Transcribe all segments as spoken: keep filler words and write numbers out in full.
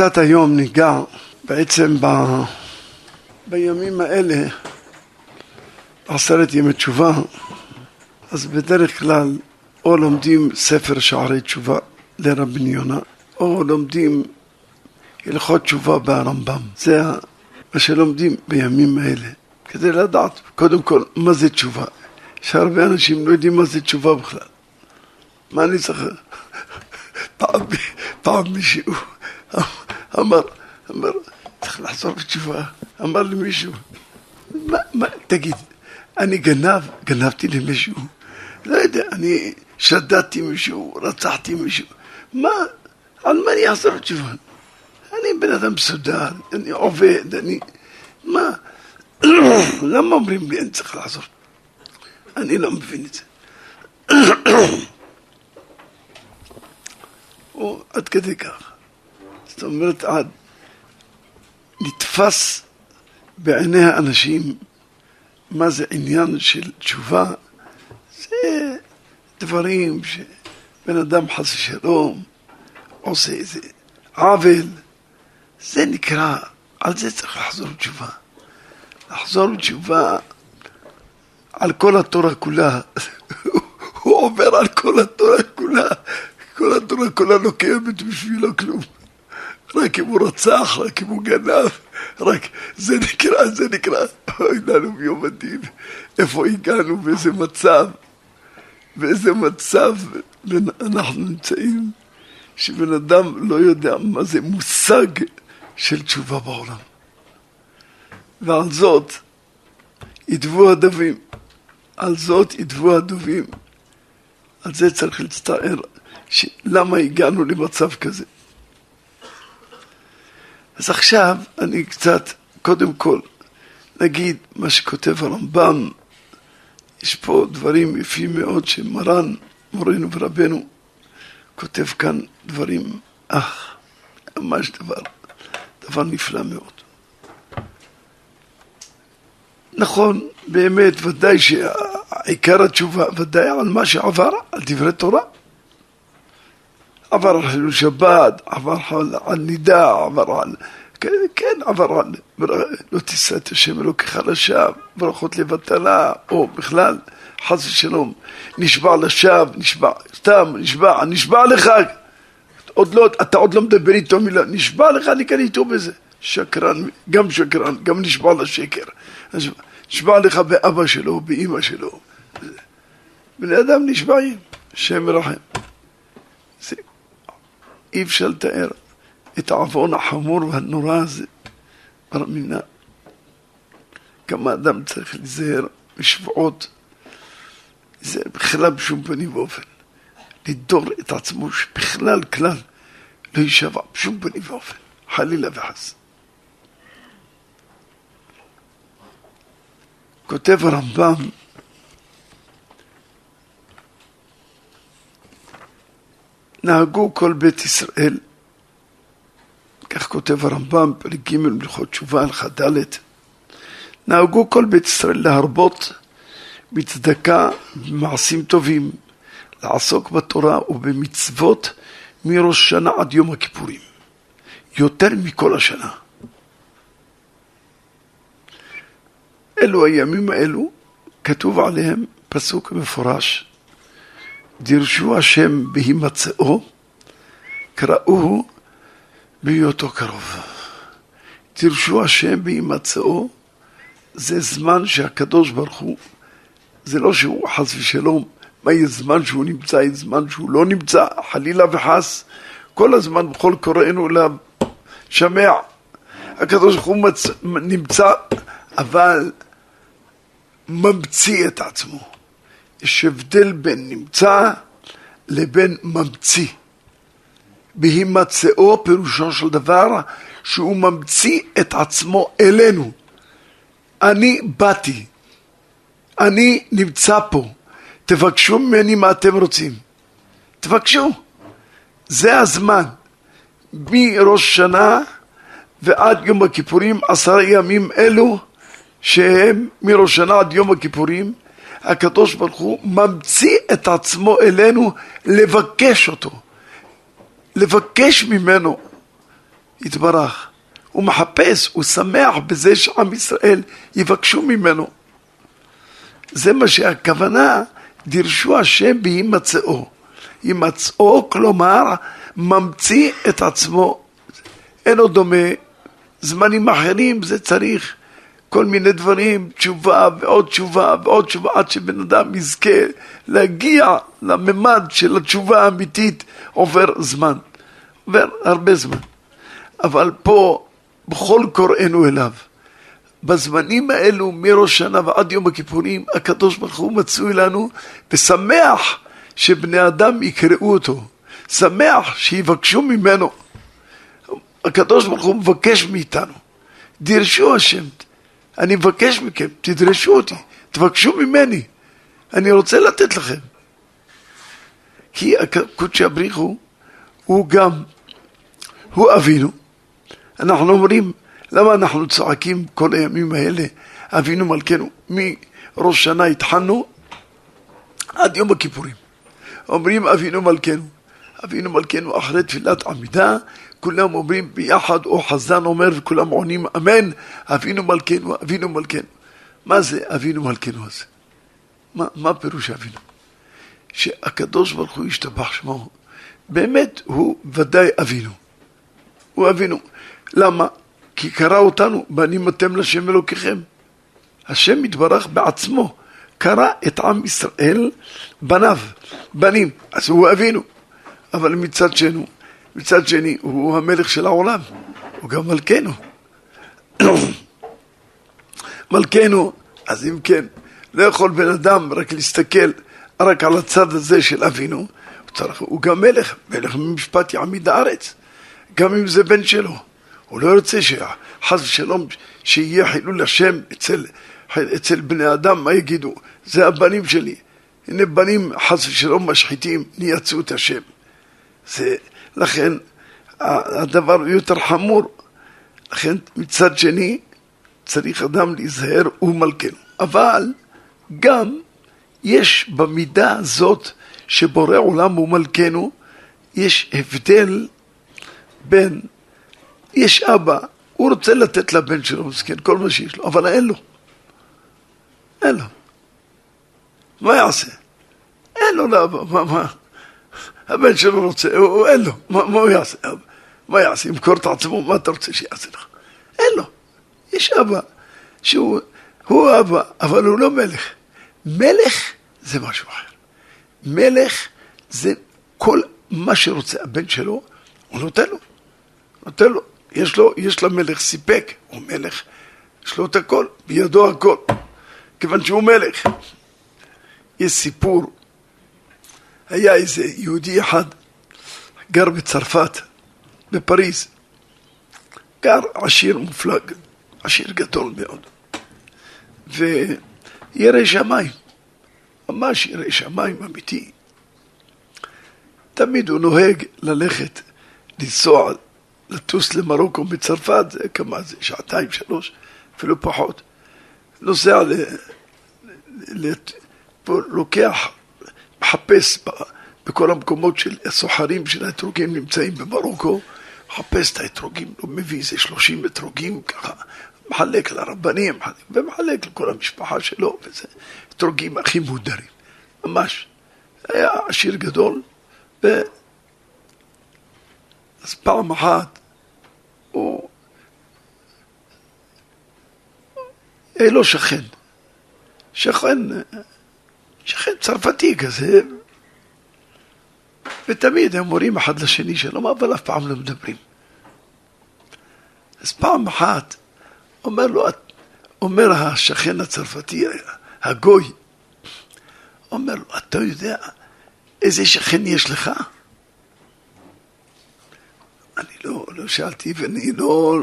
קצת היום ניגע בעצם ב... בימים האלה, עשרת ימי תשובה, אז בדרך כלל או לומדים ספר שערי תשובה לרבן יונה, או לומדים הלכות תשובה ברמב"ם. זה מה שלומדים בימים האלה, כדי לדעת קודם כל מה זה תשובה, שהרבה אנשים לא יודעים מה זה תשובה בכלל. מה אני צריך? פעם, פעם מישהו אמר, אמר, צריך לחזור בתשובה. אמר לי מישהו, מה, מה, תגיד, אני גנב, גנבתי למישהו, לא יודע, אני שדדתי מישהו, רצחתי מישהו, מה, על מה אני אחזור בתשובה? אני בן אדם סודר, אני עובד, אני, מה, למה אומרים לי, אני צריך לחזור? אני לא מבין את זה. או עד כדי כך. זאת אומרת, עד נתפס בעיני האנשים מה זה עניין של תשובה. זה דברים שבן אדם חס ושלום עושה איזה עוול. זה נקרא, על זה צריך לחזור בתשובה. לחזור בתשובה על כל התורה כולה. הוא עובר על כל התורה כולה. כל התורה כולה לא קיימת בשבילו כלום. רק אם הוא רצח, רק אם הוא גנב, רק זה נקרא, זה נקרא. אוי לנו ביום הדין, איפה הגענו, באיזה מצב, באיזה מצב אנחנו נמצאים, שבן אדם לא יודע מה זה מושג של תשובה בעולם. ועל זאת ידבו הדבים, על זאת ידבו הדבים, על זה צריך להצטער. למה הגענו למצב כזה? אז עכשיו אני קצת, קודם כל, נגיד מה שכותב הרמב"ם. יש פה דברים יפים מאוד שמרן, מורנו ורבנו, כותב כאן דברים, אך, ממש דבר, דבר נפלא מאוד. נכון, באמת, ודאי שהעיקר התשובה, ודאי על מה שעבר, על דברי תורה. עבר על חילול שבת, עבר על נידה, עבר על... כן, כן, עבר על... לא תישא את השם אלוקיך לשווא, ברכות לבטלה, או בכלל, חס ושלום, נשבע לשווא, נשבע, סתם, נשבע, נשבע לך. עוד לא, אתה עוד לא מדבר איתו מילה, נשבע לך, אני כאן איתו בזה. שקרן, גם שקרן, גם נשבע לשקר. נשבע לך באבא שלו, באמא שלו. בני אדם נשבעים, שם מרחם. זה... אי אפשר לתאר את העוון החמור והנורא הזה בר מינה. כמה אדם צריך לזהר משבועות, זה בכלל בשום פנים ואופן, לדור את עצמו שבכלל כלל לא יישבע בשום פנים ואופן, חלילה וחס. כותב הרמב"ם, נהגו כל בית ישראל, כך כותב הרמב"ם פרק ג' מלכות תשובה הלכה ד', נהגו כל בית ישראל להרבות בצדקה, במעשים טובים, לעסוק בתורה ובמצוות מראש שנה עד יום הכיפורים, יותר מכל השנה. אלו הימים האלו, כתוב עליהם פסוק מפורש, דירשו השם בהימצאו, קראו בהיותו קרוב. דירשו השם בהימצאו, זה זמן שהקדוש ברוך הוא, זה לא שהוא חס ושלום, מה יהיה זמן שהוא נמצא, יהיה זמן שהוא לא נמצא, חלילה וחס, כל הזמן בכל קוראינו לשמע, הקדוש ברוך הוא מצ... נמצא, אבל ממציא את עצמו. יש הבדל בין נמצא לבין ממציא. בהימצאו פירושו של דבר שהוא ממציא את עצמו אלינו. אני באתי, אני נמצא פה, תבקשו ממני מה אתם רוצים, תבקשו. זה הזמן מראש שנה ועד יום הכיפורים, עשרה ימים אלו שהם מראש שנה עד יום הכיפורים, הקדוש ברוך הוא ממציא את עצמו אלינו לבקש אותו, לבקש ממנו יתברך, הוא מחפש, הוא שמח בזה שעם ישראל יבקשו ממנו. זה מה שהכוונה, דרשו השם בהימצאו. הימצאו, כלומר, ממציא את עצמו. אין עוד דומה, זמנים אחרים זה צריך כל מיני דברים, תשובה ועוד תשובה ועוד תשובה, עד שבן אדם יזכה להגיע לממד של התשובה האמיתית, עובר זמן, עובר הרבה זמן. אבל פה, בכל קוראינו אליו, בזמנים האלו, מראש שנה ועד יום הכיפורים, הקדוש ברוך הוא מצוי לנו, ושמח שבני אדם יקראו אותו, שמח שיבקשו ממנו. הקדוש ברוך הוא מבקש מאיתנו, דרשו השם, אני מבקש מכם, תדרשו אותי, תבקשו ממני, אני רוצה לתת לכם. כי הקודש הבריך הוא, הוא גם, הוא אבינו. אנחנו אומרים, למה אנחנו צועקים כל הימים האלה, אבינו מלכנו, מראש שנה התחלנו, עד יום הכיפורים. אומרים אבינו מלכנו, אבינו מלכנו אחרי תפילת עמידה, כולם אומרים ביחד, או חזן אומר, וכולם עונים אמן, אבינו מלכנו, אבינו מלכנו. מה זה אבינו מלכנו הזה? מה, מה פירוש אבינו? שהקדוש ברוך הוא ישתבח שמו, באמת הוא ודאי אבינו. הוא אבינו. למה? כי קרא אותנו, בנים אתם לשם אלוקיכם. השם מתברך בעצמו, קרא את עם ישראל בניו, בנים, אז הוא אבינו. אבל מצד שנו, מצד שני, הוא המלך של העולם, הוא גם מלכנו. מלכנו, אז אם כן, לא יכול בן אדם רק להסתכל רק על הצד הזה של אבינו, הוא, צריך, הוא גם מלך, מלך ממשפט יעמיד הארץ, גם אם זה בן שלו. הוא לא רוצה שחס ושלום שיהיה חילול השם אצל, אצל בני אדם, מה יגידו? זה הבנים שלי, הנה בנים חס ושלום משחיתים, נייצאו את השם. זה... לכן הדבר יותר חמור, לכן מצד שני צריך אדם להיזהר ומלכנו. אבל גם יש במידה הזאת שבורא עולם ומלכנו, יש הבדל בין, יש אבא, הוא רוצה לתת לבן שלו מסכן, כל מה שיש לו, אבל אין לו, אין לו, מה יעשה? אין לו לאבא, מה מה? הבן שלו רוצה, הוא אין לו, מה, מה הוא יעשה? מה יעשה? ימכור את עצמו, מה אתה רוצה שיעשה לך? אין לו. יש אבא, שהוא הוא אבא, אבל הוא לא מלך. מלך זה משהו אחר. מלך זה כל מה שרוצה הבן שלו, הוא נותן לו. נותן לו. יש לו, יש למלך סיפק, הוא מלך. יש לו את הכל, בידו הכל. כיוון שהוא מלך. יש סיפור, היה איזה יהודי אחד, גר בצרפת, בפריז, גר עשיר מופלג, עשיר גדול מאוד, וירא שמיים, ממש ירא שמיים אמיתי. תמיד הוא נוהג ללכת, לנסוע, לטוס למרוקו בצרפת, זה כמה זה, שעתיים, שלוש, אפילו פחות. נוסע, ל... ל... לוקח, מחפש בכל המקומות של הסוחרים של האתרוגים נמצאים במרוקו, מחפש את האתרוגים, לא מביא איזה שלושים אתרוגים, ככה, מחלק לרבנים, מחלק, ומחלק לכל המשפחה שלו, וזה אתרוגים הכי מודרים, ממש. היה עשיר גדול, ו... אז פעם אחת, הוא... היה לו שכן, שכן... שכן צרפתי כזה, ותמיד הם מורים אחד לשני שלום, אבל אף פעם לא מדברים. אז פעם אחת, אומר לו, אומר השכן הצרפתי, הגוי, אומר לו, אתה יודע איזה שכן יש לך? אני לא, לא שאלתי, ואני לא,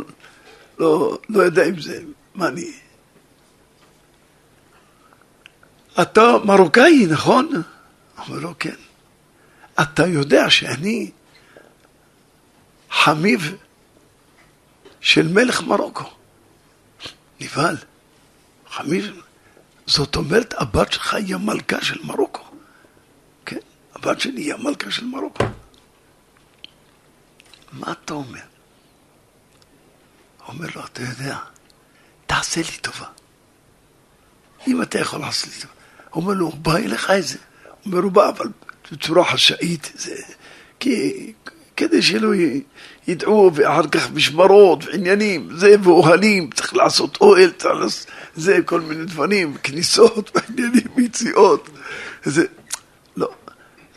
לא, לא יודע אם זה, מה אני... אתה מרוקאי, נכון? אומר לו, כן. אתה יודע שאני חמיב של מלך מרוקו. נבהל. חמיב, זאת אומרת, הבת שלך היא המלכה של מרוקו. כן? הבת שלי היא המלכה של מרוקו. מה אתה אומר? אומר לו, אתה יודע, תעשה לי טובה. אם אתה יכול לעשות לי טובה. אומר לו, הוא בא אליך איזה. אומר, הוא בא, אבל בצורה חשאית. זה... כי... כדי שלא ידעו, ואחר כך משמרות ועניינים, זה ואוהלים, צריך לעשות אוהל, זה כל מיני דברים, כניסות ועניינים, יציאות, זה, לא.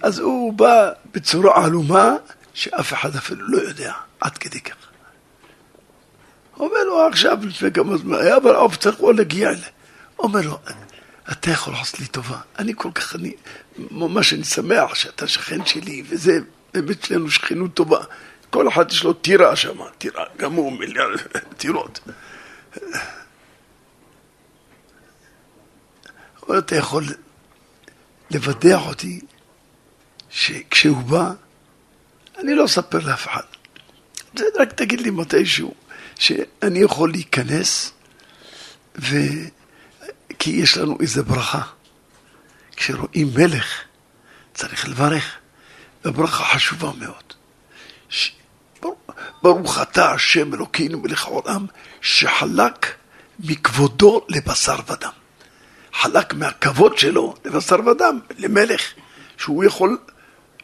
אז הוא בא בצורה עלומה, שאף אחד אפילו לא יודע, עד כדי כך. אומר לו, עכשיו לפני כמה זמן, אבל אוף צריך לא להגיע אלה. אומר לו, אתה יכול לעשות לי טובה, אני כל כך, אני, ממש אני שמח שאתה שכן שלי, וזה, באמת שלנו שכנות טובה. כל אחד יש לו טירה שם, טירה, גם הוא מיליארד טירות. אבל אתה יכול לבדח אותי שכשהוא בא, אני לא אספר לאף אחד. זה רק תגיד לי מתישהו, שאני יכול להיכנס, ו... כי יש לנו איזו ברכה. כשרואים מלך, צריך לברך. הברכה חשובה מאוד. ש... ברוך אתה השם אלוקינו מלך העולם שחלק מכבודו לבשר ודם. חלק מהכבוד שלו לבשר ודם, למלך, שהוא יכול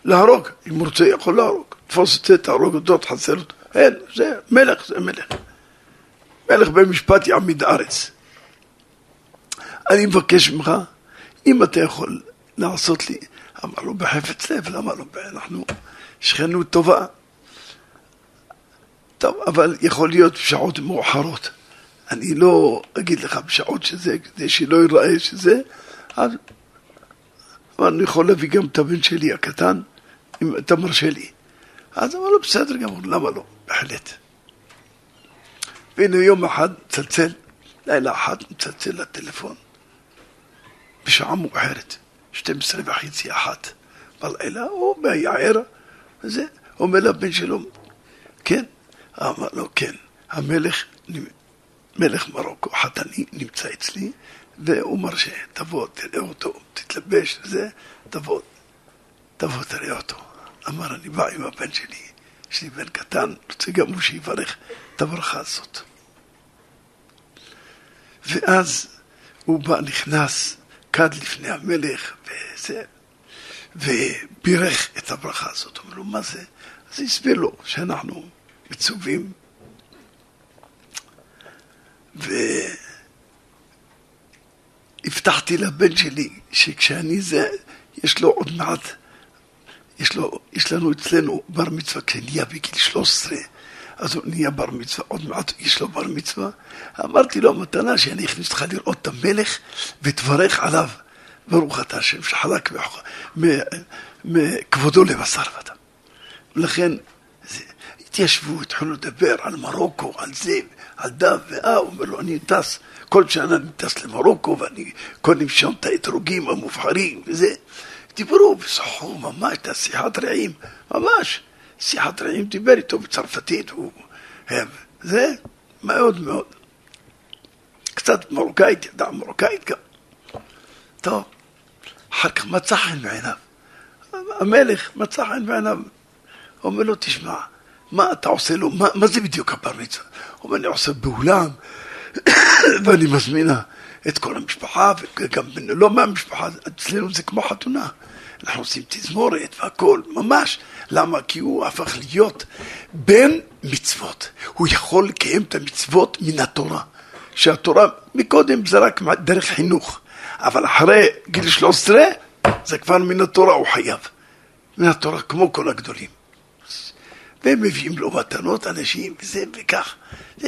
להרוג. אם הוא רוצה יכול להרוג. תפוס את זה, תהרוג אותו, תחסל אותו. אין, זה מלך, זה מלך. מלך במשפט יעמיד ארץ. אני מבקש ממך, אם אתה יכול לעשות לי, אמר לו בחפץ לב, למה לא, אנחנו שכנות טובה. טוב, אבל יכול להיות בשעות מאוחרות. אני לא אגיד לך בשעות שזה, כדי שלא ייראה שזה, אז... אבל אני יכול להביא גם את הבן שלי הקטן, אם אתה מרשה לי. אז אמר לו, בסדר גמור, למה לא, בהחלט. והנה יום אחד מצלצל, לילה אחת מצלצל לטלפון, בשעה מאוחרת. שתים עשרה וחצי אחת בלילה, או מהיער, וזה, אומר לבן שלו, כן? אמר לו, כן, המלך, מלך מרוקו, חתני, נמצא אצלי, והוא מרשה, תבוא, תראה אותו, תתלבש, וזה, תבוא, תבוא, תראה אותו. אמר, אני בא עם הבן שלי, יש לי בן קטן, רוצה גם הוא שיברך, תברכה הזאת. ואז הוא בא, נכנס, קד לפני המלך, וזה, ובירך את הברכה הזאת. אומר לו, מה זה? אז הסביר לו שאנחנו מצווים, והבטחתי לבן שלי, שכשאני זה, יש לו עוד מעט, יש, לו, יש לנו אצלנו בר מצווה, כשנהיה בגיל שלוש עשרה, אז הוא נהיה בר מצווה, עוד מעט יש לו בר מצווה. אמרתי לו, מתנה שאני אכניס לך לראות את המלך ותברך עליו. ברוך אתה השם שחלק מכבודו לבשר ודם. ולכן זה, התיישבו, התחילו לדבר על מרוקו, על זה, על דם ואה. הוא אומר לו, אני טס, כל שנה אני טס למרוקו, ואני קודם שם את האתרוגים המובחרים וזה. דיברו ושוחרו ממש את השיחת רעים, ממש. שיחת רעים דיבר איתו בצרפתית, הוא אוהב, זה מאוד מאוד. קצת מרוקאית, ידע מרוקאית גם. טוב, אחר כך מצא חן בעיניו. המלך מצא חן בעיניו. הוא אומר לו, תשמע, מה אתה עושה לו? מה, מה זה בדיוק הבר מצווה? הוא אומר, אני עושה באולם, ואני מזמינה את כל המשפחה, וגם לא מהמשפחה, אצלנו זה כמו חתונה. אנחנו עושים תזמורת והכל, ממש. למה? כי הוא הפך להיות בן מצוות. הוא יכול לקיים את המצוות מן התורה. שהתורה מקודם זה רק דרך חינוך. אבל אחרי גיל שלוש עשרה, זה כבר מן התורה הוא חייב. מן התורה כמו כל הגדולים. והם מביאים לו מתנות, אנשים, וזה וכך.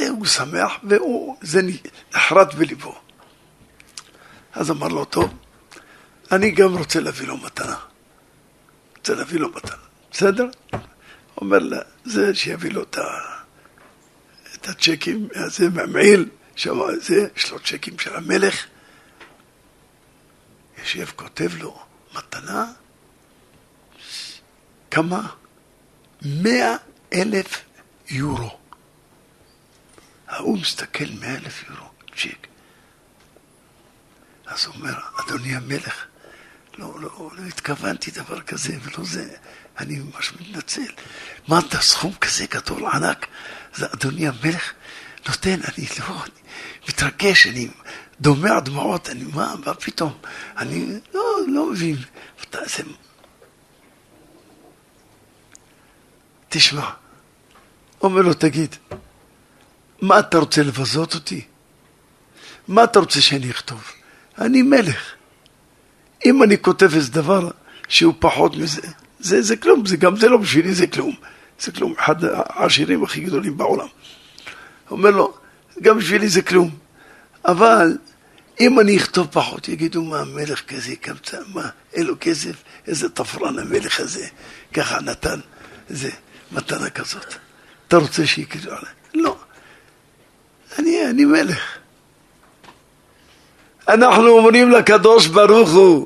הוא שמח, והוא, זה נחרט בליבו. אז אמר לו, טוב, אני גם רוצה להביא לו מתנה. רוצה להביא לו מתנה. בסדר? אומר לה, זה שיביא לו את הצ'קים, זה מהמעיל, זה, יש לו צ'קים של המלך. ישב, כותב לו מתנה, כמה? מאה אלף יורו. הוא מסתכל מאה אלף יורו, צ'ק. אז הוא אומר, אדוני המלך, לא, לא, לא התכוונתי דבר כזה ולא זה, אני ממש מתנצל. מה אתה סכום כזה גדול ענק? אז אדוני המלך, נותן, אני לא, אני מתרגש, אני דומע דמעות, אני מה, מה פתאום? אני לא, לא מבין. אתה, זה... תשמע, אומר לו, תגיד, מה אתה רוצה לבזות אותי? מה אתה רוצה שאני אכתוב? אני מלך. אם אני כותב איזה דבר שהוא פחות מזה, זה, זה כלום, זה גם זה לא בשבילי, זה כלום. זה כלום, אחד העשירים הכי גדולים בעולם. אומר לו, גם בשבילי זה כלום. אבל אם אני אכתוב פחות, יגידו מה המלך כזה, כמצא, מה, אין לו כסף, איזה תפרן המלך הזה, ככה נתן, זה מתנה כזאת. אתה רוצה שיקדו עליי? לא. אני, אני מלך. אנחנו אומרים לקדוש ברוך הוא,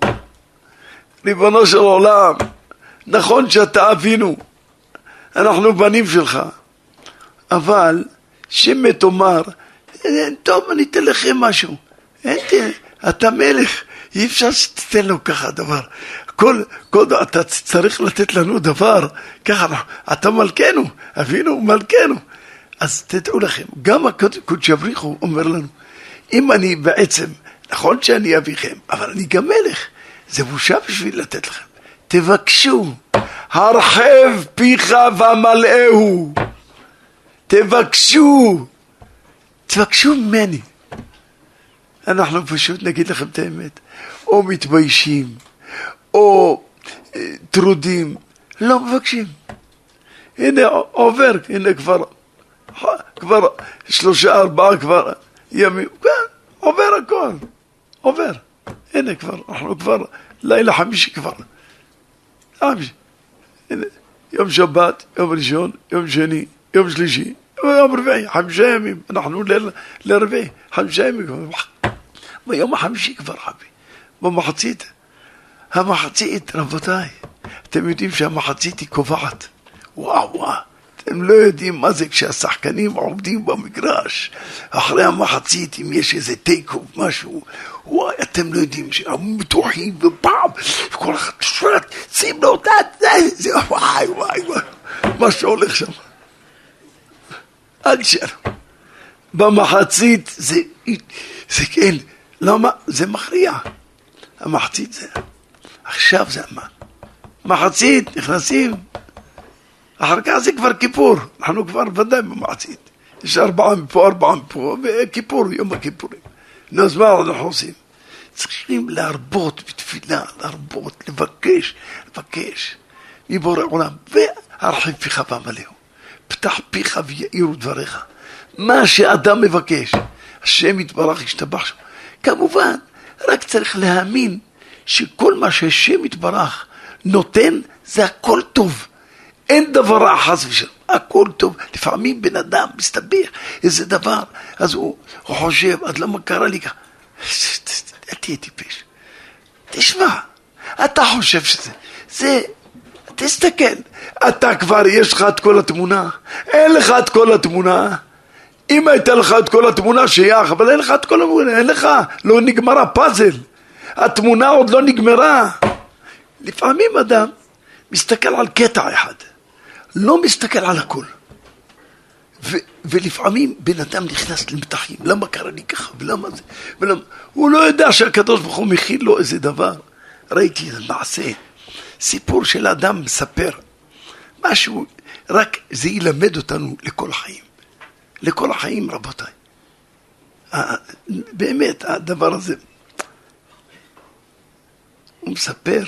ריבונו של עולם, נכון שאתה אבינו, אנחנו בנים שלך, אבל שמא תאמר, טוב, אני אתן לכם משהו, אתה מלך, אי אפשר שתתן לו ככה דבר, כל, כל, אתה צריך לתת לנו דבר, ככה, אתה מלכנו, אבינו מלכנו, אז תדעו לכם, גם הקודש ברוך הוא אומר לנו, אם אני בעצם, נכון שאני אביכם, אבל אני גם מלך, זה בושה בשביל לתת לכם, תבקשו, הרחב פיך ומלאהו, תבקשו, תבקשו ממני, אנחנו פשוט נגיד לכם את האמת, או מתביישים, או טרודים, לא מבקשים, הנה עובר, הנה כבר, כבר שלושה ארבעה כבר ימים, עובר הכל, עובר, הנה כבר, אנחנו כבר, לילה חמישי כבר, חמישי, הנה, יום שבת, יום ראשון, יום שני, יום שלישי, יום רביעי, חמישה ימים, אנחנו לרביעי, חמישה ימים כבר, ביום החמישי כבר חבי, במחצית, המחצית, רבותיי, אתם יודעים שהמחצית היא קובעת, וואו וואו, הם לא יודעים מה זה כשהשחקנים עובדים במגרש, אחרי המחצית, אם יש איזה טייקוב, משהו, וואי, אתם לא יודעים שהם מתוחים ופעם, וכל אחד שולט, שים לו אותה, זה וואי וואי וואי, מה שהולך שם. עד שם. במחצית זה, זה כן, למה? זה מכריע. המחצית זה, עכשיו זה מה? מחצית, נכנסים, אחר כך זה כבר כיפור, אנחנו כבר ודאי במעצית. יש ארבעה מפה, ארבעה מפה, וכיפור, יום הכיפורים. נו, אז מה אנחנו עושים? צריכים להרבות בתפילה, להרבות, לבקש, לבקש, מבורא עולם, והרחיב פיך ומלאהו. פתח פיך ויאירו דבריך. מה שאדם מבקש, השם יתברך ישתבח שם. כמובן, רק צריך להאמין שכל מה שהשם יתברך נותן, זה הכל טוב. אין דבר רע חס ושלום, הכל טוב, לפעמים בן אדם מסתבך איזה דבר, אז הוא, הוא חושב, אז למה קרה לי ככה? אל תהיה טיפש, תשמע, אתה חושב שזה, זה, תסתכל, אתה כבר יש לך את כל התמונה, אין לך את כל התמונה, אם הייתה לך את כל התמונה שייך, אבל אין לך את כל התמונה, אין לך, לא נגמרה פאזל, התמונה עוד לא נגמרה, לפעמים אדם מסתכל על קטע אחד, לא מסתכל על הכל. ו- ולפעמים בן אדם נכנס למתחים, למה קרה לי ככה, ולמה זה, ולמה... הוא לא יודע שהקדוש ברוך הוא מכין לו איזה דבר. ראיתי איזה מעשה, סיפור של אדם מספר, משהו, רק זה ילמד אותנו לכל החיים. לכל החיים, רבותיי. באמת, הדבר הזה, הוא מספר,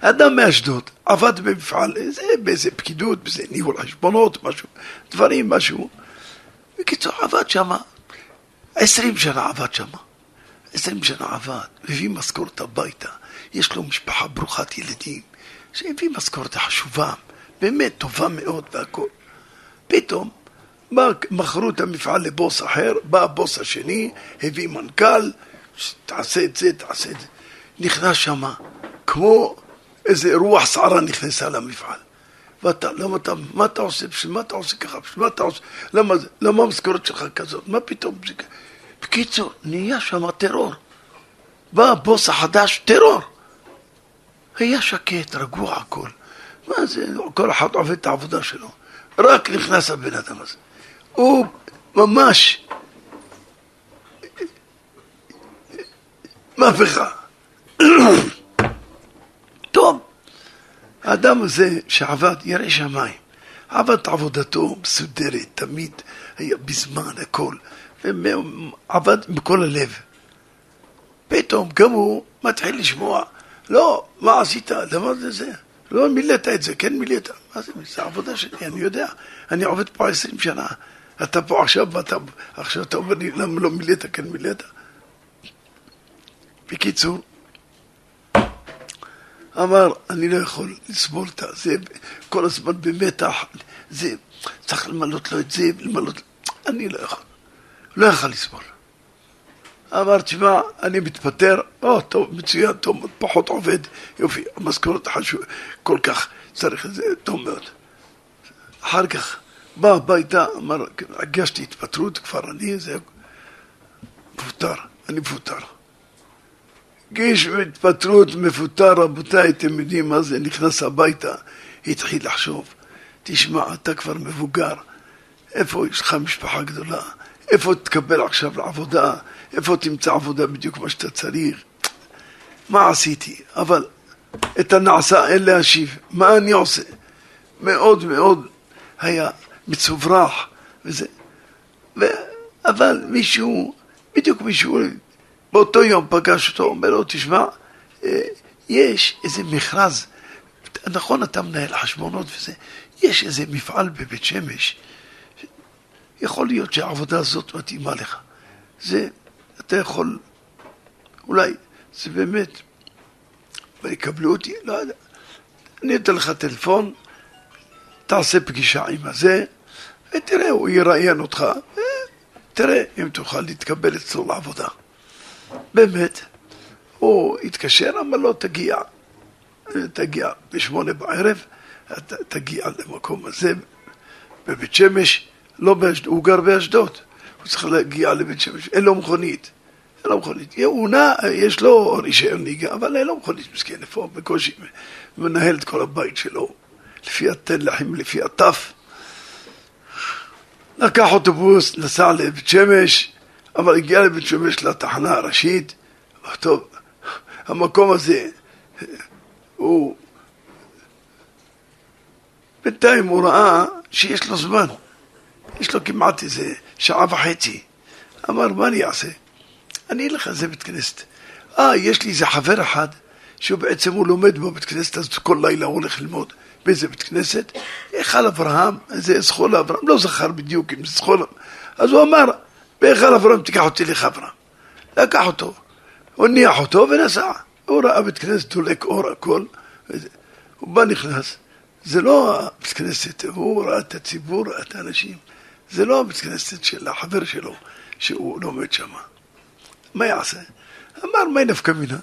אדם מאשדוד, עבד במפעל, זה באיזה פקידות, באיזה ניהול חשבונות, משהו, דברים, משהו. בקיצור, עבד שם, עשרים שנה עבד שם, עשרים שנה עבד, הביא משכורת הביתה, יש לו משפחה ברוכת ילדים, שהביא משכורת חשובה, באמת טובה מאוד והכל. פתאום, מכרו את המפעל לבוס אחר, בא הבוס השני, הביא מנכ"ל, תעשה את זה, תעשה את זה, נכנס שם, כמו... איזה רוח סערה נכנסה למפעל. ואתה, למה אתה, מה אתה עושה? מה אתה עושה ככה? מה אתה עושה? למה, למה המשכורת שלך כזאת? מה פתאום? בקיצור, נהיה שם טרור. בא הבוס החדש, טרור. היה שקט, רגוע הכל. מה זה? כל אחד עובד את העבודה שלו. רק נכנס הבן אדם הזה. הוא ממש מהפכה. טוב, האדם הזה שעבד ירא שמיים, עבד עבודתו מסודרת, תמיד היה בזמן הכל, ועבד בכל הלב. פתאום גם הוא מתחיל לשמוע, לא, מה עשית? למה זה זה? לא מילאת את זה, כן מילאת. מה זה? זה עבודה שלי, אני יודע. אני עובד פה עשרים שנה. אתה פה עכשיו, ואתה, עכשיו אתה אומר לי, למה לא מילאת, כן מילאת? בקיצור, אמר, אני לא יכול לסבול את זה, כל הזמן במתח, זה, צריך למלות לו את זה, למלות, אני לא יכול. לא יכול לסבול. אמר, תשמע, אני מתפטר, או, טוב, מצוין, טוב, פחות עובד, יופי, המשכורת חשוב, כל כך צריך את זה, טוב מאוד. אחר כך, בא הביתה, אמר, הגשתי התפטרות, כבר אני, זה, פוטר, אני פוטר. גיש והתפטרות, מפוטר, רבותיי, אתם יודעים מה זה, נכנס הביתה, התחיל לחשוב, תשמע, אתה כבר מבוגר, איפה יש לך משפחה גדולה, איפה תקבל עכשיו לעבודה, איפה תמצא עבודה בדיוק מה שאתה צריך, מה עשיתי, אבל את הנעשה אין להשיב, מה אני עושה, מאוד מאוד היה מצוברח, וזה, ו... אבל מישהו, בדיוק מישהו, באותו יום פגש אותו, אומר לו, תשמע, יש איזה מכרז, נכון אתה מנהל חשבונות וזה, יש איזה מפעל בבית שמש, יכול להיות שהעבודה הזאת מתאימה לך. זה, אתה יכול, אולי, זה באמת, ויקבלו אותי, לא יודע, אני אתן לך טלפון, תעשה פגישה עם הזה, ותראה, הוא יראיין אותך, ותראה אם תוכל להתקבל אצלו לעבודה. באמת, הוא התקשר, אבל לא תגיע, תגיע בשמונה בערב, אתה תגיע למקום הזה, בבית שמש, לא באשדוד, הוא גר באשדוד, הוא צריך להגיע לבית שמש, אין לו מכונית, אין לו מכונית, הוא נע, יש לו רישיון נהיגה, אבל אין לו מכונית מסכן, איפה, בקושי, מנהל את כל הבית שלו, לפי התלחים, לפי הטף, לקח אוטובוס, נסע לבית שמש, אבל הגיע לבית שמש לתחנה הראשית, טוב, המקום הזה, הוא, בינתיים הוא ראה שיש לו זמן, יש לו כמעט איזה שעה וחצי. אמר, מה אני אעשה? אני אלך לזה בית כנסת. אה, יש לי איזה חבר אחד, שהוא בעצם הוא לומד בו בית כנסת, אז כל לילה הוא הולך ללמוד באיזה בית כנסת. היכל אברהם, איזה זכול אברהם, לא זכר בדיוק אם זה זכול. אז הוא אמר, בהיכל אברהם תיקח אותי לחבר'ה. לקח אותו, הוא ניח אותו ונסע. הוא ראה בית כנסת, דולק אור הכל. הוא בא נכנס. זה לא בית כנסת, הוא ראה את הציבור, ראה את האנשים. זה לא בית כנסת של החבר שלו, שהוא לומד שם. מה יעשה? אמר, מה נפקא מינה?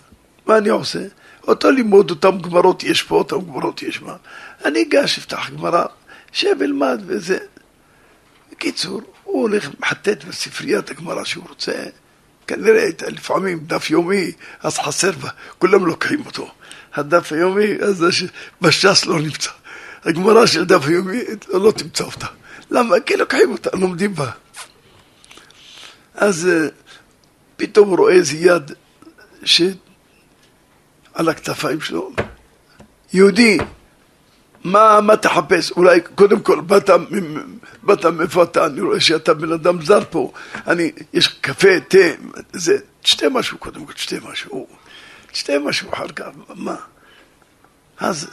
מה אני עושה? אותו לימוד, אותם גמרות יש פה, אותם גמרות יש מה. אני אגש, אפתח גמרא, שב אלמד וזה. בקיצור, הוא הולך מחטט בספריית הגמרא שהוא רוצה. כנראה, לפעמים דף יומי, אז חסר בה, כולם לוקחים אותו. הדף היומי, אז בש"ס לא נמצא. הגמרא של דף היומי, לא תמצא אותה. למה? כי לוקחים אותה, לומדים בה. אז פתאום רואה איזה יד שעל הכתפיים שלו. יהודי, מה, מה תחפש? אולי קודם כל, באת, באת מאיפה אתה? אני רואה שאתה בן אדם זר פה. אני, יש קפה, תה, זה, תשתה משהו קודם כל, תשתה משהו. תשתה משהו אחר כך, מה? אז...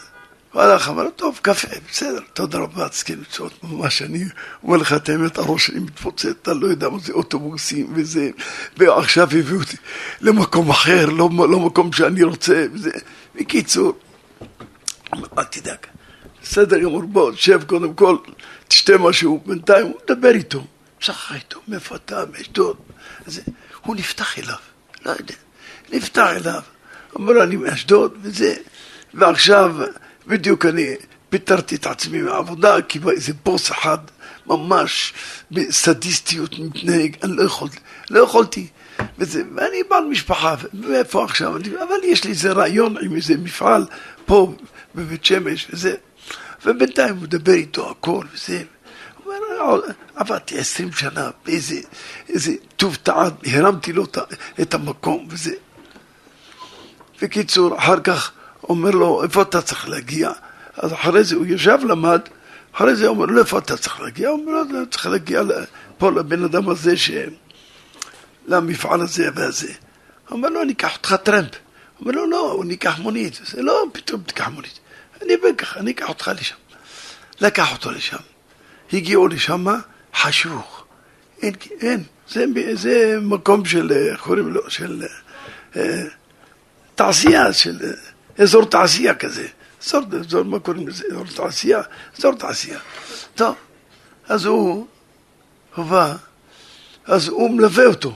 והלך, אמר, טוב, קפה, בסדר, תודה רבה, תסכים לצעות, ממש אני, אומר לך, את האמת, הראש שלי מתפוצץ, אתה לא יודע מה זה אוטובוסים וזה, ועכשיו הביאו אותי למקום אחר, לא, לא מקום שאני רוצה, וזה, בקיצור, אל תדאג, בסדר, יאמר, בוא, שב, קודם כל, תשתה משהו, בינתיים, הוא מדבר איתו, שכה איתו, מאיפה אתה, מאשדוד, הוא נפתח אליו, לא יודע, נפתח אליו, אמר, אני מאשדוד, וזה, ועכשיו, בדיוק אני פיטרתי את עצמי מהעבודה, כי באיזה בוס אחד ממש בסדיסטיות מתנהג, אני לא יכולתי, לא יכולתי, וזה, ואני בעל משפחה, ואיפה עכשיו, אני, אבל יש לי איזה רעיון עם איזה מפעל פה בבית שמש, וזה, ובינתיים הוא מדבר איתו הכל, וזה, הוא אומר, עברתי עשרים שנה באיזה טוב טעם, הרמתי לו את המקום וזה. בקיצור, אחר כך אומר לו, איפה אתה צריך להגיע? אז אחרי זה הוא ישב למד, אחרי זה הוא אומר לו, איפה אתה צריך להגיע? הוא אומר לו, צריך להגיע פה לבן אדם הזה, למפעל הזה והזה. הוא אומר לו, אני אקח אותך טרמפ. הוא אומר לו, לא, הוא ניקח מונית. לא, פתאום תיקח מונית. אני בקח, אני אקח אותך לשם. לקח אותו לשם. הגיעו לשם חשוך. אין, אין. זה, זה מקום של, חורים לא, של אה, תעשייה, של אזור תעשייה כזה. אזור, אזור, מה קוראים לזה? אזור תעשייה? אזור תעשייה. טוב, אז הוא, הוא בא, אז הוא מלווה אותו.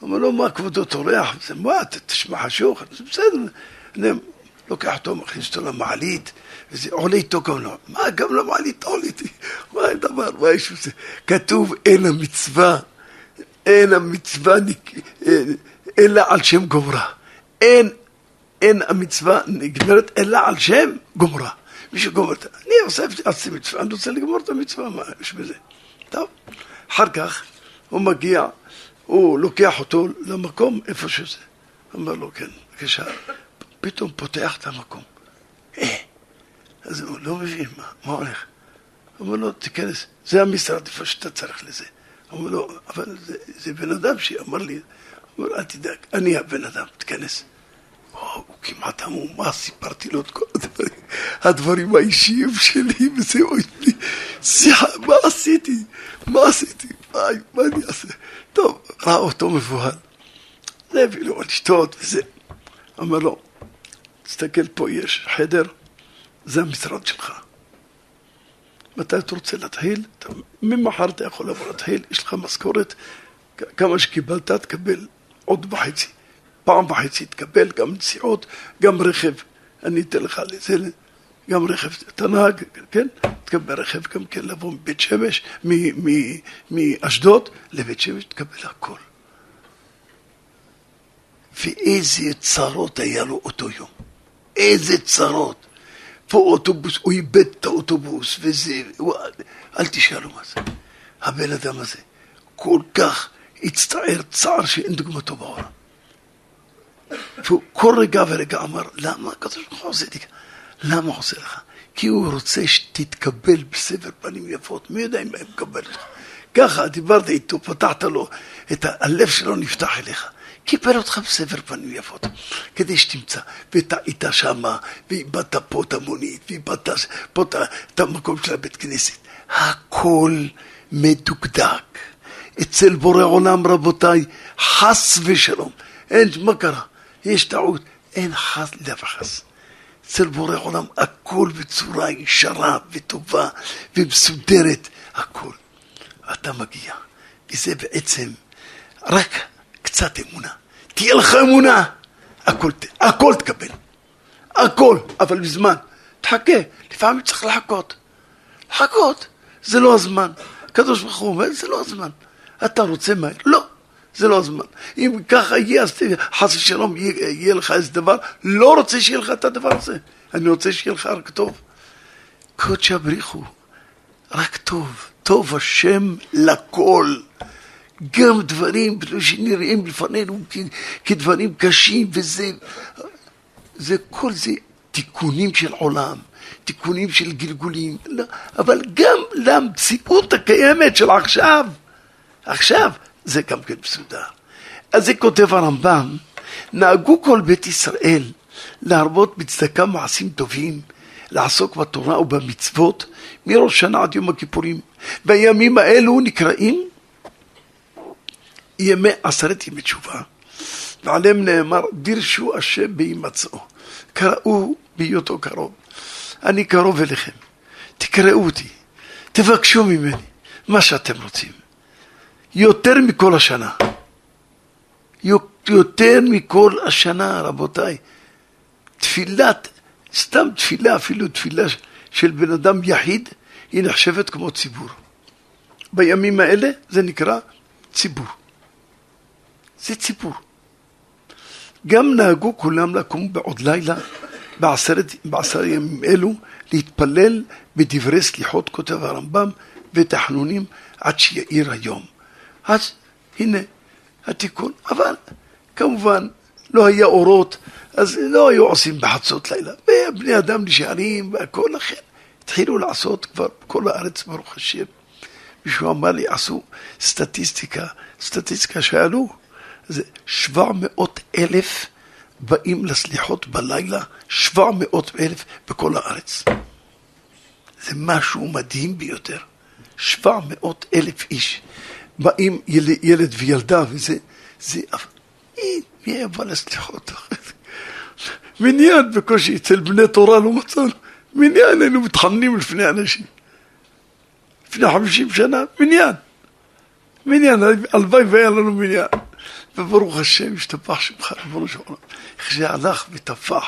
הוא אומר לו, מה כבודו תורח? זה מה, תשמע חשוך? בסדר, אני לוקח אותו, מכניס אותו למעלית, וזה עולה איתו גם לא. מה, גם למעלית עולה איתי? מה הדבר, מה יש לזה? כתוב, אין המצווה, אין המצווה, אלא על שם גומרה. אין, אין המצווה נגמרת, אלא על שם גומרה. מי שגומר, אני עושה, עושה מצווה, אני רוצה לגמור את המצווה, מה יש בזה? טוב, אחר כך, הוא מגיע, הוא לוקח אותו למקום איפה שזה. אמר לו, כן, בבקשה. פתאום פותח את המקום. אה, אז הוא לא מבין מה, מה הולך? הוא אומר לו, תיכנס, זה המשרד, איפה שאתה צריך לזה. הוא אומר לו, אבל זה, זה בן אדם שאמר לי, הוא אומר, אל תדאג, אני הבן אדם, תיכנס. וואו, הוא כמעט המומה, סיפרתי לו את כל הדברים, הדברים האישיים שלי, וזהו, מה עשיתי? מה עשיתי? מה, מה אני אעשה? טוב, ראה אותו מבוהל. זה הביא לו לשתות וזה. אמר לו, תסתכל פה, יש חדר, זה המשרד שלך. מתי אתה רוצה להתחיל? ממחר אתה יכול לבוא להתחיל, יש לך משכורת, כמה שקיבלת, תקבל עוד וחצי. פעם וחצי תקבל גם נסיעות, גם רכב. אני אתן לך לזה, גם רכב, אתה נהג, כן? תקבל רכב גם כן לבוא מבית שמש, מאשדוד לבית שמש, תקבל הכל. ואיזה צרות היה לו אותו יום. איזה צרות. פה אוטובוס, הוא איבד את האוטובוס, וזה, אל תשאלו מה זה. הבן אדם הזה, כל כך הצטער צער שאין דוגמתו בעולם. וכל רגע ורגע אמר, למה הקדוש ברוך הוא עושה לך? למה הוא עושה לך? כי הוא רוצה שתתקבל בסבר פנים יפות, מי יודע אם הם מקבל לך. ככה, דיברת איתו, פתחת לו, את הלב שלו נפתח אליך. קיבל אותך בסבר פנים יפות, כדי שתמצא, ואתה איתה שמה, ואיבדת פה את המונית, ואיבדת פה את המקום של הבית כנסת. הכל מדוקדק. אצל בורא עולם, רבותיי, חס ושלום. אין, מה קרה? יש טעות. אין חס, לא וחס. אצל בורא עולם, הכל בצורה ישרה וטובה ומסודרת. הכל. אתה מגיע. וזה בעצם רק קצת אמונה. תהיה לך אמונה. הכל, הכל תקבל. הכל, אבל בזמן. תחכה. לפעמים צריך לחכות. לחכות. זה לא הזמן. הקדוש ברוך הוא אומר, זה לא הזמן. אתה רוצה מהר? לא. זה לא הזמן. אם ככה יהיה, חס ושלום, יהיה לך איזה דבר, לא רוצה שיהיה לך את הדבר הזה. אני רוצה שיהיה לך רק טוב. קודש הבריחו, רק טוב. טוב השם לכל. גם דברים שנראים לפנינו כדברים קשים, וזה, זה כל זה תיקונים של עולם, תיקונים של גלגולים, אבל גם למציאות הקיימת של עכשיו. עכשיו, זה גם כן בסודר. אז זה כותב הרמב"ם, נהגו כל בית ישראל להרבות בצדקה מעשים טובים, לעסוק בתורה ובמצוות, מראש שנה עד יום הכיפורים. בימים האלו נקראים ימי עשרת ימי תשובה, ועליהם נאמר, דירשו השם בהימצאו, קראו בהיותו קרוב. אני קרוב אליכם, תקראו אותי, תבקשו ממני מה שאתם רוצים. יותר מכל השנה, יותר מכל השנה, רבותיי, תפילת, סתם תפילה, אפילו תפילה של בן אדם יחיד, היא נחשבת כמו ציבור. בימים האלה זה נקרא ציבור. זה ציבור. גם נהגו כולם לקום בעוד לילה, בעשרת, בעשר ימים אלו, להתפלל בדברי סליחות, כותב הרמב"ם, ותחנונים עד שיאיר היום. אז הנה התיקון, אבל כמובן לא היה אורות, אז לא היו עושים בחצות לילה, ובני אדם נשארים והכל לכן. התחילו לעשות כבר בכל הארץ, ברוך השם. מישהו אמר לי, עשו סטטיסטיקה, סטטיסטיקה שעלו, זה שבע מאות אלף באים לסליחות בלילה, שבע מאות אלף בכל הארץ. זה משהו מדהים ביותר. שבע מאות אלף איש באים יל, ילד וילדה וזה, זה מי יבוא לסליחות? מניין בקושי אצל בני תורה לא מצאנו, מניין היינו מתחננים לפני אנשים. לפני חמישים שנה, מניין. מניין, הלוואי והיה לנו מניין. וברוך השם, השתפח שמך, ברוך השם. איך שהלך וטפח,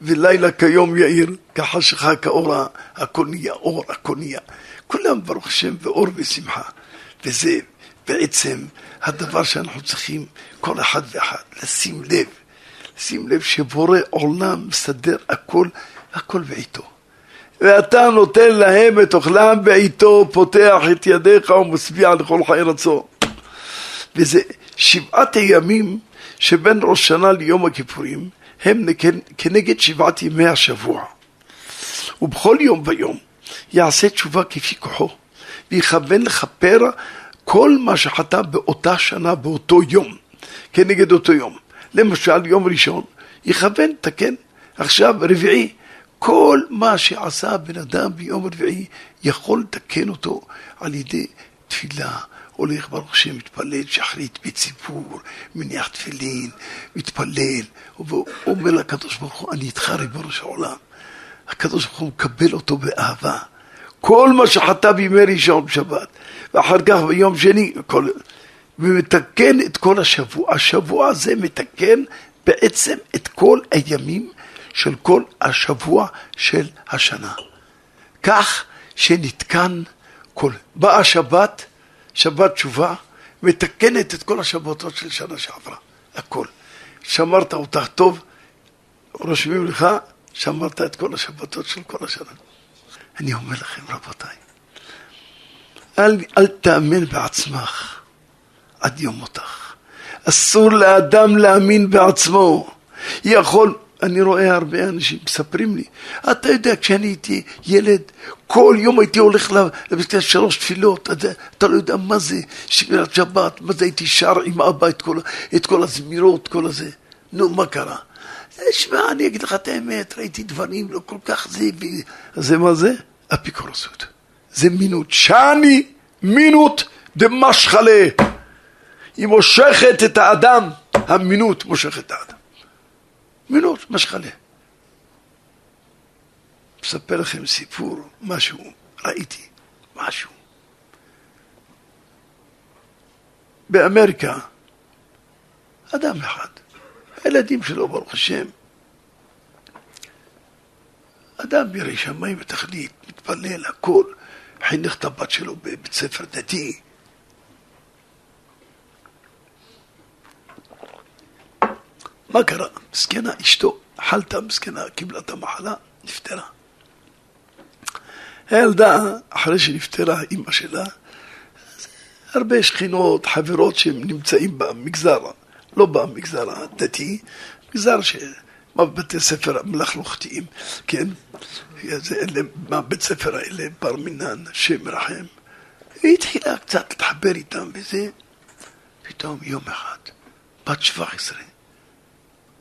ולילה כיום יאיר, כחשכה כאורה, הכל נהיה אור, הכל נהיה. כולם ברוך השם, ואור ושמחה. וזה בעצם הדבר שאנחנו צריכים, כל אחד ואחד, לשים לב. לשים לב שבורא עולם מסדר הכל, הכל בעיתו. ואתה נותן להם את אוכלם בעיתו, פותח את ידיך ומשביע לכל חי רצו. וזה שבעת הימים שבין ראש שנה ליום הכיפורים, הם כנגד שבעת ימי השבוע. ובכל יום ויום יעשה תשובה כפי כוחו, ויכוון לכפר כל מה שחטא באותה שנה, באותו יום, כנגד אותו יום. למשל יום ראשון, יכוון, תקן, עכשיו רביעי, כל מה שעשה הבן אדם ביום רביעי יכול לתקן אותו על ידי תפילה. הולך ברוך השם, מתפלל, שחרית בציבור, מניח תפילין, מתפלל, ואומר לקדוש ברוך הוא, אני איתך ריבונו של עולם. הקדוש ברוך הוא מקבל אותו באהבה. כל מה שחטא בימי ראשון שבת, ואחר כך ביום שני, כל... ומתקן את כל השבוע. השבוע הזה מתקן בעצם את כל הימים של כל השבוע של השנה. כך שנתקן כל. באה שבת, שבת תשובה, מתקנת את כל השבתות של שנה שעברה. הכל. שמרת אותך טוב, רושמים לך, שמרת את כל השבתות של כל השנה. אני אומר לכם רבותיי, אל, אל תאמן בעצמך עד יום מותך. אסור לאדם להאמין בעצמו. יכול... אני רואה הרבה אנשים, מספרים לי, אתה יודע, כשאני הייתי ילד, כל יום הייתי הולך לבית שלוש תפילות, אתה, אתה לא יודע מה זה, שמירת שבת, מה זה, הייתי שר עם אבא את כל, את כל הזמירות, כל הזה. נו, מה קרה? שמע, אני אגיד לך את האמת, ראיתי דברים, לא כל כך זה, זה מה זה? אפיקורסות. זה מינות, שאני מינות דמשחלה. היא מושכת את האדם, המינות מושכת את האדם. מינות, משחלה. מספר לכם סיפור, משהו, ראיתי, משהו. באמריקה, אדם אחד, הילדים שלו ברוך השם, אדם בירי שמיים ותכלית, מתפלל הכל, חינך את הבת שלו בבית ספר דתי. מה קרה? מסכנה אשתו, חלתה מסכנה, קיבלה את המחלה, נפטרה. הילדה, אחרי שנפטרה אמא שלה, הרבה שכנות, חברות שהם נמצאים במגזר, לא במגזר הדתי, מגזר שבתי ספר מלאכלוכתיים, כן? זה אלה, מהבית ספר האלה, בר מינן, שם רחם. היא התחילה קצת להתחבר איתם וזה, פתאום יום אחד, בת שבע עשרה,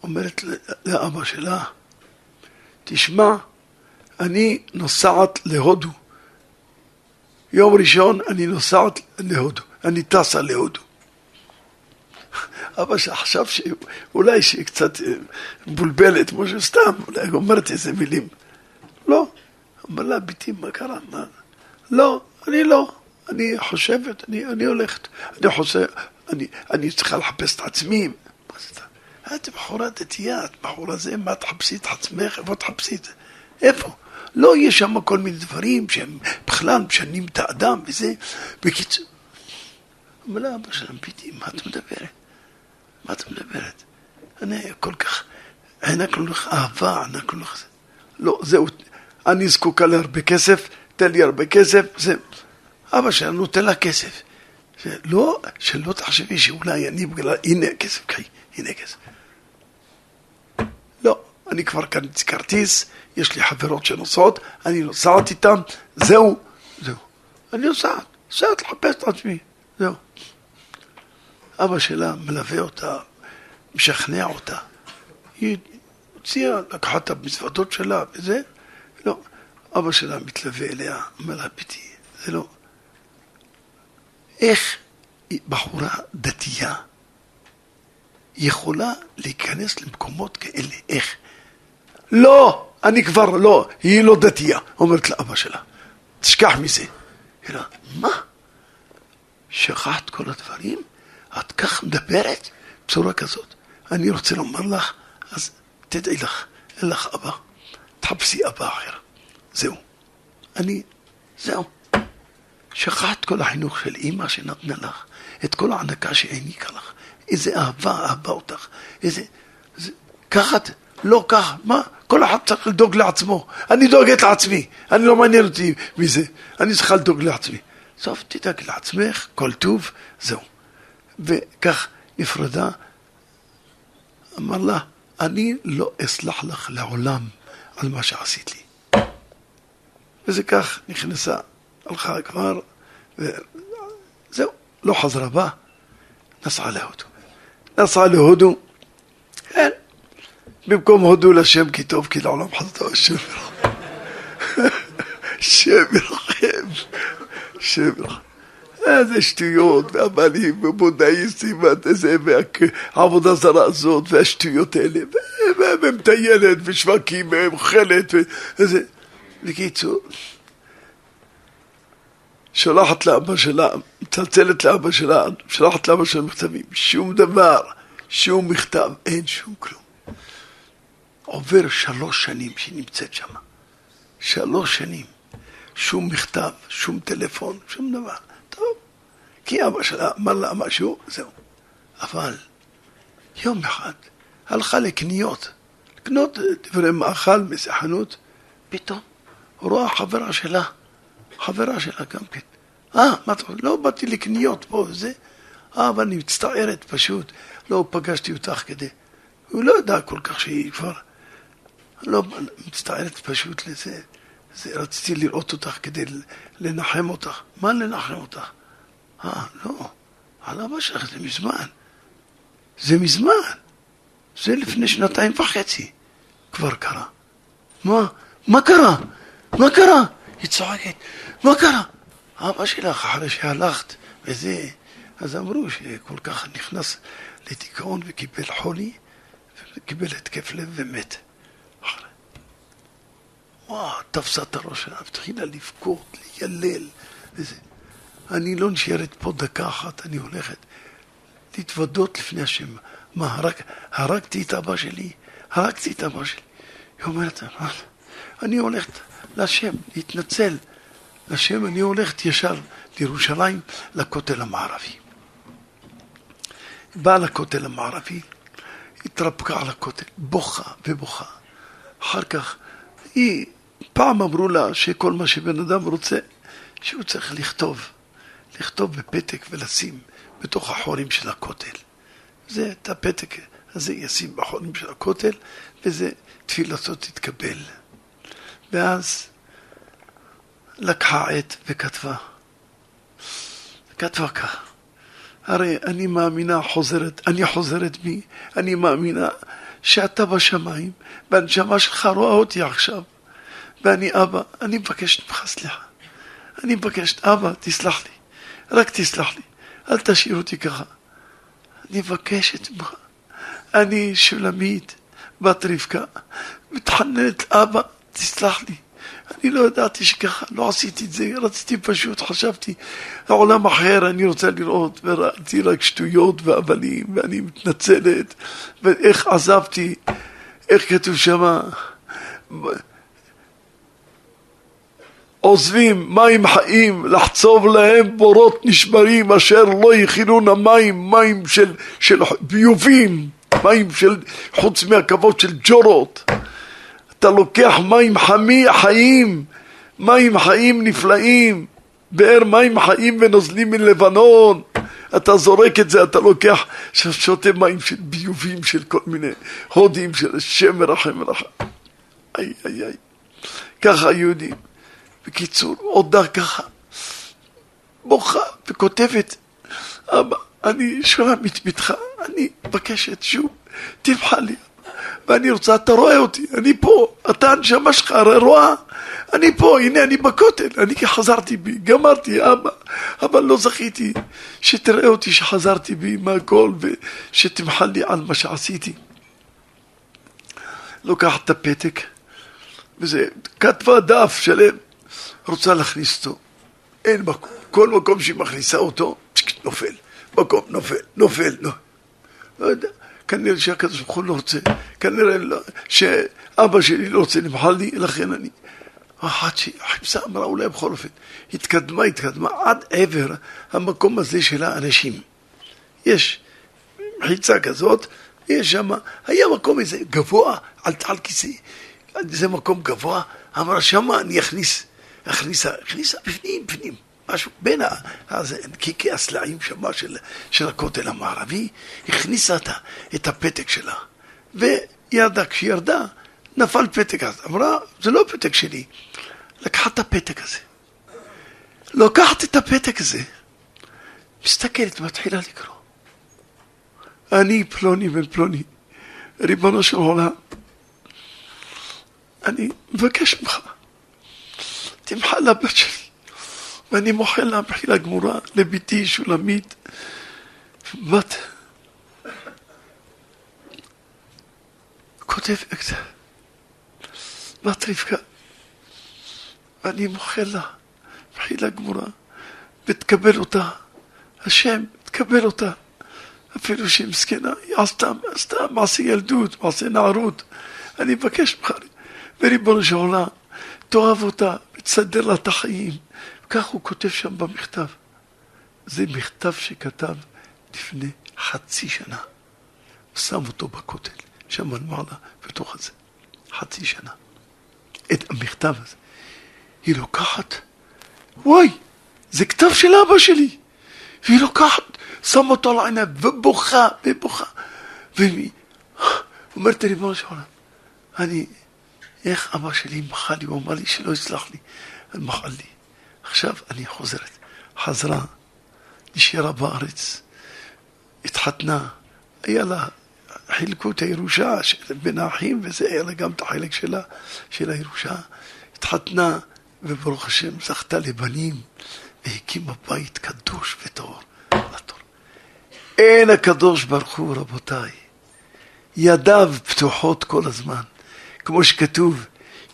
אומרת לאבא שלה, תשמע, אני נוסעת להודו. יום ראשון אני נוסעת להודו. אני טסה להודו. אבא שחשב שאולי שהיא קצת מבולבלת, כמו שסתם, אולי אומרת איזה מילים. לא. אמר לה, ביתי, מה קרה? לא, אני לא. אני חושבת, אני, אני הולכת. אני חושבת, אני, אני צריכה לחפש את עצמי. מה זה? את בחורה דתייה, את בחורה זה, מה תחפשי את עצמך, איפה תחפשי את זה? איפה? לא, יש שם כל מיני דברים שהם בכלל משנים את האדם וזה. בקיצור, אמר לה, אבא שלם, ביתי, מה את מדברת? מה את מדברת? אני כל כך, ענקנו לך אהבה, ענקנו לך זה. לא, זהו, אני זקוקה להרבה כסף, תן לי הרבה כסף, זה. אבא שלנו נותן לה כסף. שלא, שלא תחשבי שאולי אני בגלל, הנה כסף, הנה כסף. לא, אני כבר קניתי כרטיס, יש לי חברות שנוסעות, אני נוסעת איתן, זהו, זהו. אני נוסעת, נוסעת לחפש את עצמי, זהו. אבא שלה מלווה אותה, משכנע אותה. היא הוציאה, לקחה את המזוודות שלה וזה, לא. אבא שלה מתלווה אליה, אומר לה, ביתי, זה לא. איך בחורה דתייה יכולה להיכנס למקומות כאלה? איך? לא, אני כבר לא, היא לא דתייה, אומרת לאבא שלה. תשכח מזה. היא אומרת, מה? שכחת כל הדברים? את כך מדברת? בצורה כזאת. אני רוצה לומר לך, אז תדעי לך, אין לך אבא, תחפשי אבא אחר. זהו. אני, זהו. שכחת כל החינוך של אמא שנתנה לך, את כל הענקה שהעניקה לך, איזה אהבה אהבה אותך, איזה, זה, ככה, לא ככה, מה? כל אחד צריך לדאוג לעצמו, אני דואגת לעצמי, אני לא מעניין אותי מזה, אני צריכה לדאוג לעצמי. סוף, תדאג לעצמך, כל טוב, זהו. וכך נפרדה, אמר לה, אני לא אסלח לך לעולם על מה שעשית לי. וזה כך נכנסה, הלכה כבר, וזהו, לא חזרה בה, נסעה להודו. נסעה להודו, כן, במקום הודו לשם כי טוב, כי לעולם חזתו, השם ירחם. השם ירחם, השם ירחם. איזה שטויות, והבעלים, ובודאיסטים, והעבודה זרה הזאת, והשטויות האלה, והם טיילת, ושווקים, והם חלת, וזה, בקיצור, שלחת לאבא שלה, מצלצלת לאבא שלה, שלחת לאבא שלה מכתבים, שום דבר, שום מכתב, אין שום כלום. עובר שלוש שנים שנמצאת שם, שלוש שנים, שום מכתב, שום טלפון, שום דבר. טוב, כי אבא שלה אמר לה משהו, זהו. אבל יום אחד הלכה לקניות, לקנות דברי מאכל מסחנות, פתאום רואה חברה שלה, חברה שלה גם כן. אה, מה אתה אומר? לא באתי לקניות פה וזה. אה, אבל אני מצטערת פשוט. לא פגשתי אותך כדי. הוא לא יודע כל כך שהיא כבר. לא, מצטערת פשוט לזה. זה, רציתי לראות אותך כדי לנחם אותך. מה לנחם אותך? אה, לא. על אבא שלך זה מזמן. זה מזמן. זה לפני שנתיים וחצי. כבר קרה. מה? מה קרה? מה קרה? היא צועקת, מה קרה? אבא שלך, אחרי שהלכת, וזה, אז אמרו שכל כך נכנס לדיכאון וקיבל חולי, וקיבל התקף לב ומת. אחרי. וואה, תפסה את הראש שלה, התחילה לבכות, לילל, וזה. אני לא נשארת פה דקה אחת, אני הולכת להתוודות לפני השם. מה, הרג, הרגתי את אבא שלי? הרגתי את אבא שלי. היא אומרת, אני הולכת להשם, להתנצל. להשם, אני הולכת ישר לירושלים, לכותל המערבי. באה לכותל המערבי, התרפקה על הכותל, בוכה ובוכה. אחר כך, היא, פעם אמרו לה שכל מה שבן אדם רוצה, שהוא צריך לכתוב, לכתוב בפתק ולשים בתוך החורים של הכותל. זה, את הפתק הזה ישים בחורים של הכותל, וזה תפילתו תתקבל. ואז לקחה עת וכתבה, כתבה כך, הרי אני מאמינה חוזרת, אני חוזרת בי, אני מאמינה שאתה בשמיים, והנשמה שלך רואה אותי עכשיו, ואני אבא, אני מבקשת ממך סליחה, אני מבקשת, אבא תסלח לי, רק תסלח לי, אל תשאיר אותי ככה, אני מבקשת ממך, אני שולמית בת רבקה, מתחננת אבא, תסלח לי, אני לא ידעתי שככה, לא עשיתי את זה, רציתי פשוט, חשבתי, העולם אחר אני רוצה לראות, וראיתי רק שטויות ואבלים, ואני מתנצלת, ואיך עזבתי, איך כתוב שמה, עוזבים מים חיים, לחצוב להם בורות נשברים, אשר לא יכילון המים, מים של, של ביובים, מים של, חוץ מהקוות של ג'ורות, אתה לוקח מים חמי, חיים, מים חיים נפלאים, באר מים חיים ונוזלים מלבנון, אתה זורק את זה, אתה לוקח, שותה מים של ביובים, של כל מיני הודים, של השם מרחם מרחם. איי איי איי, ככה יהודים. בקיצור, עודה ככה, בוכה וכותבת, אבא, אני שולם מתמיתך, אני מבקשת שוב, תבחר לי, ואני רוצה, אתה רואה אותי, אני פה, אתה הנשמה שלך, הרי רואה, אני פה, הנה אני בכותל, אני חזרתי בי, גמרתי, אבא, אבל לא זכיתי שתראה אותי שחזרתי בי מהכל, ושתמחל לי על מה שעשיתי. לוקח את הפתק, וזה כתבה דף שלם, רוצה להכניס אותו, אין מקום, כל מקום שהיא מכניסה אותו, נופל, מקום נופל, נופל, לא, לא יודע, כנראה שהקדוש ברוך הוא לא רוצה, כנראה שאבא שלי לא רוצה למחל לי, לכן אני, אחת שחיפשה אמרה, אולי בכל אופן, התקדמה, התקדמה, עד עבר המקום הזה של האנשים. יש מחיצה כזאת, יש שם, היה מקום איזה גבוה, עלתה על כיסא, זה מקום גבוה, אמרה שמה אני אכניס, הכניסה, הכניסה בפנים, בפנים, משהו בין הקיקי הסלעים שמה של, של הכותל המערבי, הכניסה את, את הפתק שלה, וירדה, כשירדה, נפל פתק הזה, אמרה, זה לא פתק שלי, לקחת את הפתק הזה, לוקחת את הפתק הזה, מסתכלת, מתחילה לקרוא, אני פלוני בן פלוני, ריבונו של עולם, אני מבקש ממך, תמחל לבת שלי, ואני מוחל לה בחילה גמורה, לביתי שולמית, בת, כותב אקטה, בת רבקה, ואני מוחל לה בחילה גמורה, ותקבל אותה, השם, תקבל אותה, אפילו שהיא מסכנה, היא עשתה, עשתה מעשה ילדות, מעשה נערות, אני מבקש ממך, וריבונו של עולם, תאהב אותה, תסדר לה את החיים. כך הוא כותב שם במכתב. זה מכתב שכתב לפני חצי שנה. שם אותו בכותל, שם למעלה, בתוך הזה. חצי שנה. את המכתב הזה. היא לוקחת, וואי, זה כתב של אבא שלי. והיא לוקחת, שם אותו על העיניים, ובוכה, ובוכה. והיא אומרת לי, מה שעולה? אני... איך אבא שלי מחל לי, הוא אמר לי שלא יצלח לי, אני מחל לי. עכשיו אני חוזרת, חזרה, נשארה בארץ, התחתנה, היה לה חילקו את הירושה בין האחים, וזה היה לה גם את החלק שלה, של הירושה, התחתנה, וברוך השם זכתה לבנים, והקימה בית קדוש וטהור. אין הקדוש ברוך הוא רבותיי, ידיו פתוחות כל הזמן. כמו שכתוב,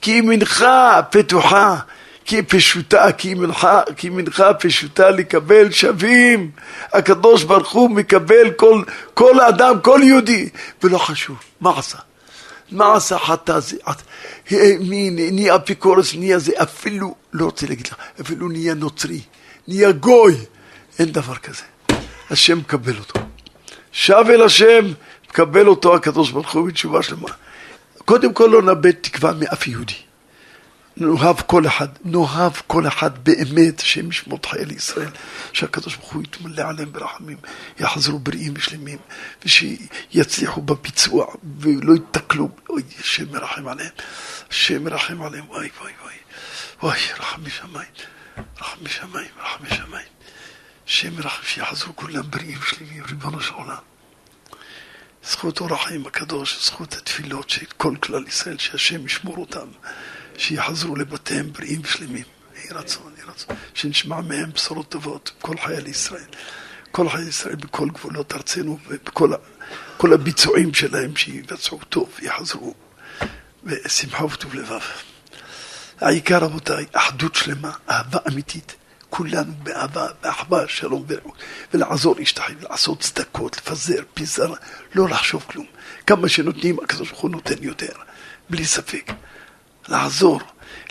כי מנך פתוחה, כי פשוטה, כי מנך, כי מנך פשוטה לקבל שווים. הקדוש ברוך הוא מקבל כל, כל האדם, כל יהודי. ולא חשוב, מה עשה? מה עשה חטא זה? מין, נהיה אפיקורס, נהיה זה, אפילו, לא רוצה להגיד לך, אפילו נהיה נוצרי, נהיה גוי. אין דבר כזה. השם מקבל אותו. שב אל השם, מקבל אותו הקדוש ברוך הוא בתשובה שלמה. קודם כל לא נאבד תקווה מאף יהודי. נאהב כל אחד, נאהב כל אחד באמת, שם ישמות חייל ישראל, שהקדוש ברוך הוא יתמלא עליהם ברחמים, יחזרו בריאים ושלמים, ושיצליחו בפיצוע, ולא יתקלו, אוי, שם מרחם עליהם, שם מרחם עליהם, וואי, וואי, וואי, וואי, רחמי שמיים, רחמי שמיים, רחמי שמיים, שם מרחם שיחזרו כולם בריאים ושלמים, ריבונו של עולם. זכות הרחמים הקדוש, זכות התפילות של כל כלל ישראל, שהשם ישמור אותם, שיחזרו לבתיהם בריאים ושלמים. יהי רצון, יהי רצון, שנשמע מהם בשורות טובות, כל חייל ישראל, כל חייל ישראל בכל גבולות ארצנו, וכל הביצועים שלהם שיבצעו טוב, יחזרו, ושמחה וטוב לבב. העיקר רבותיי, אחדות שלמה, אהבה אמיתית, כולנו באהבה, באחווה, שלום ורעות, ולעזור להשתחל, לעשות צדקות, לפזר, פיזר, לא לחשוב כלום. כמה שנותנים, הקדוש ברוך הוא נותן יותר, בלי ספק. לעזור,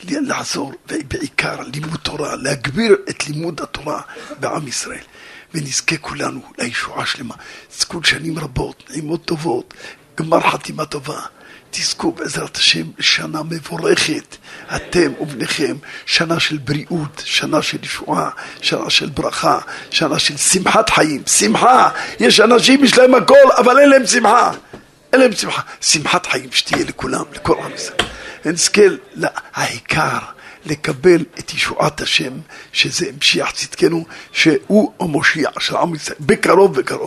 לעזור, ובעיקר לימוד תורה, להגביר את לימוד התורה בעם ישראל. ונזכה כולנו לישועה שלמה, זכות שנים רבות, נעימות טובות, גמר חתימה טובה. תזכו בעזרת השם שנה מבורכת, אתם ובניכם, שנה של בריאות, שנה של ישועה, שנה של ברכה, שנה של שמחת חיים, שמחה. יש אנשים יש להם הכל אבל אין להם שמחה, אין להם שמחה. שמחת חיים שתהיה לכולם, לכל עם ישראל. נזכר העיקר לקבל את ישועת השם, שזה משיח צדקנו, שהוא המושיע של עם ישראל בקרוב בקרוב.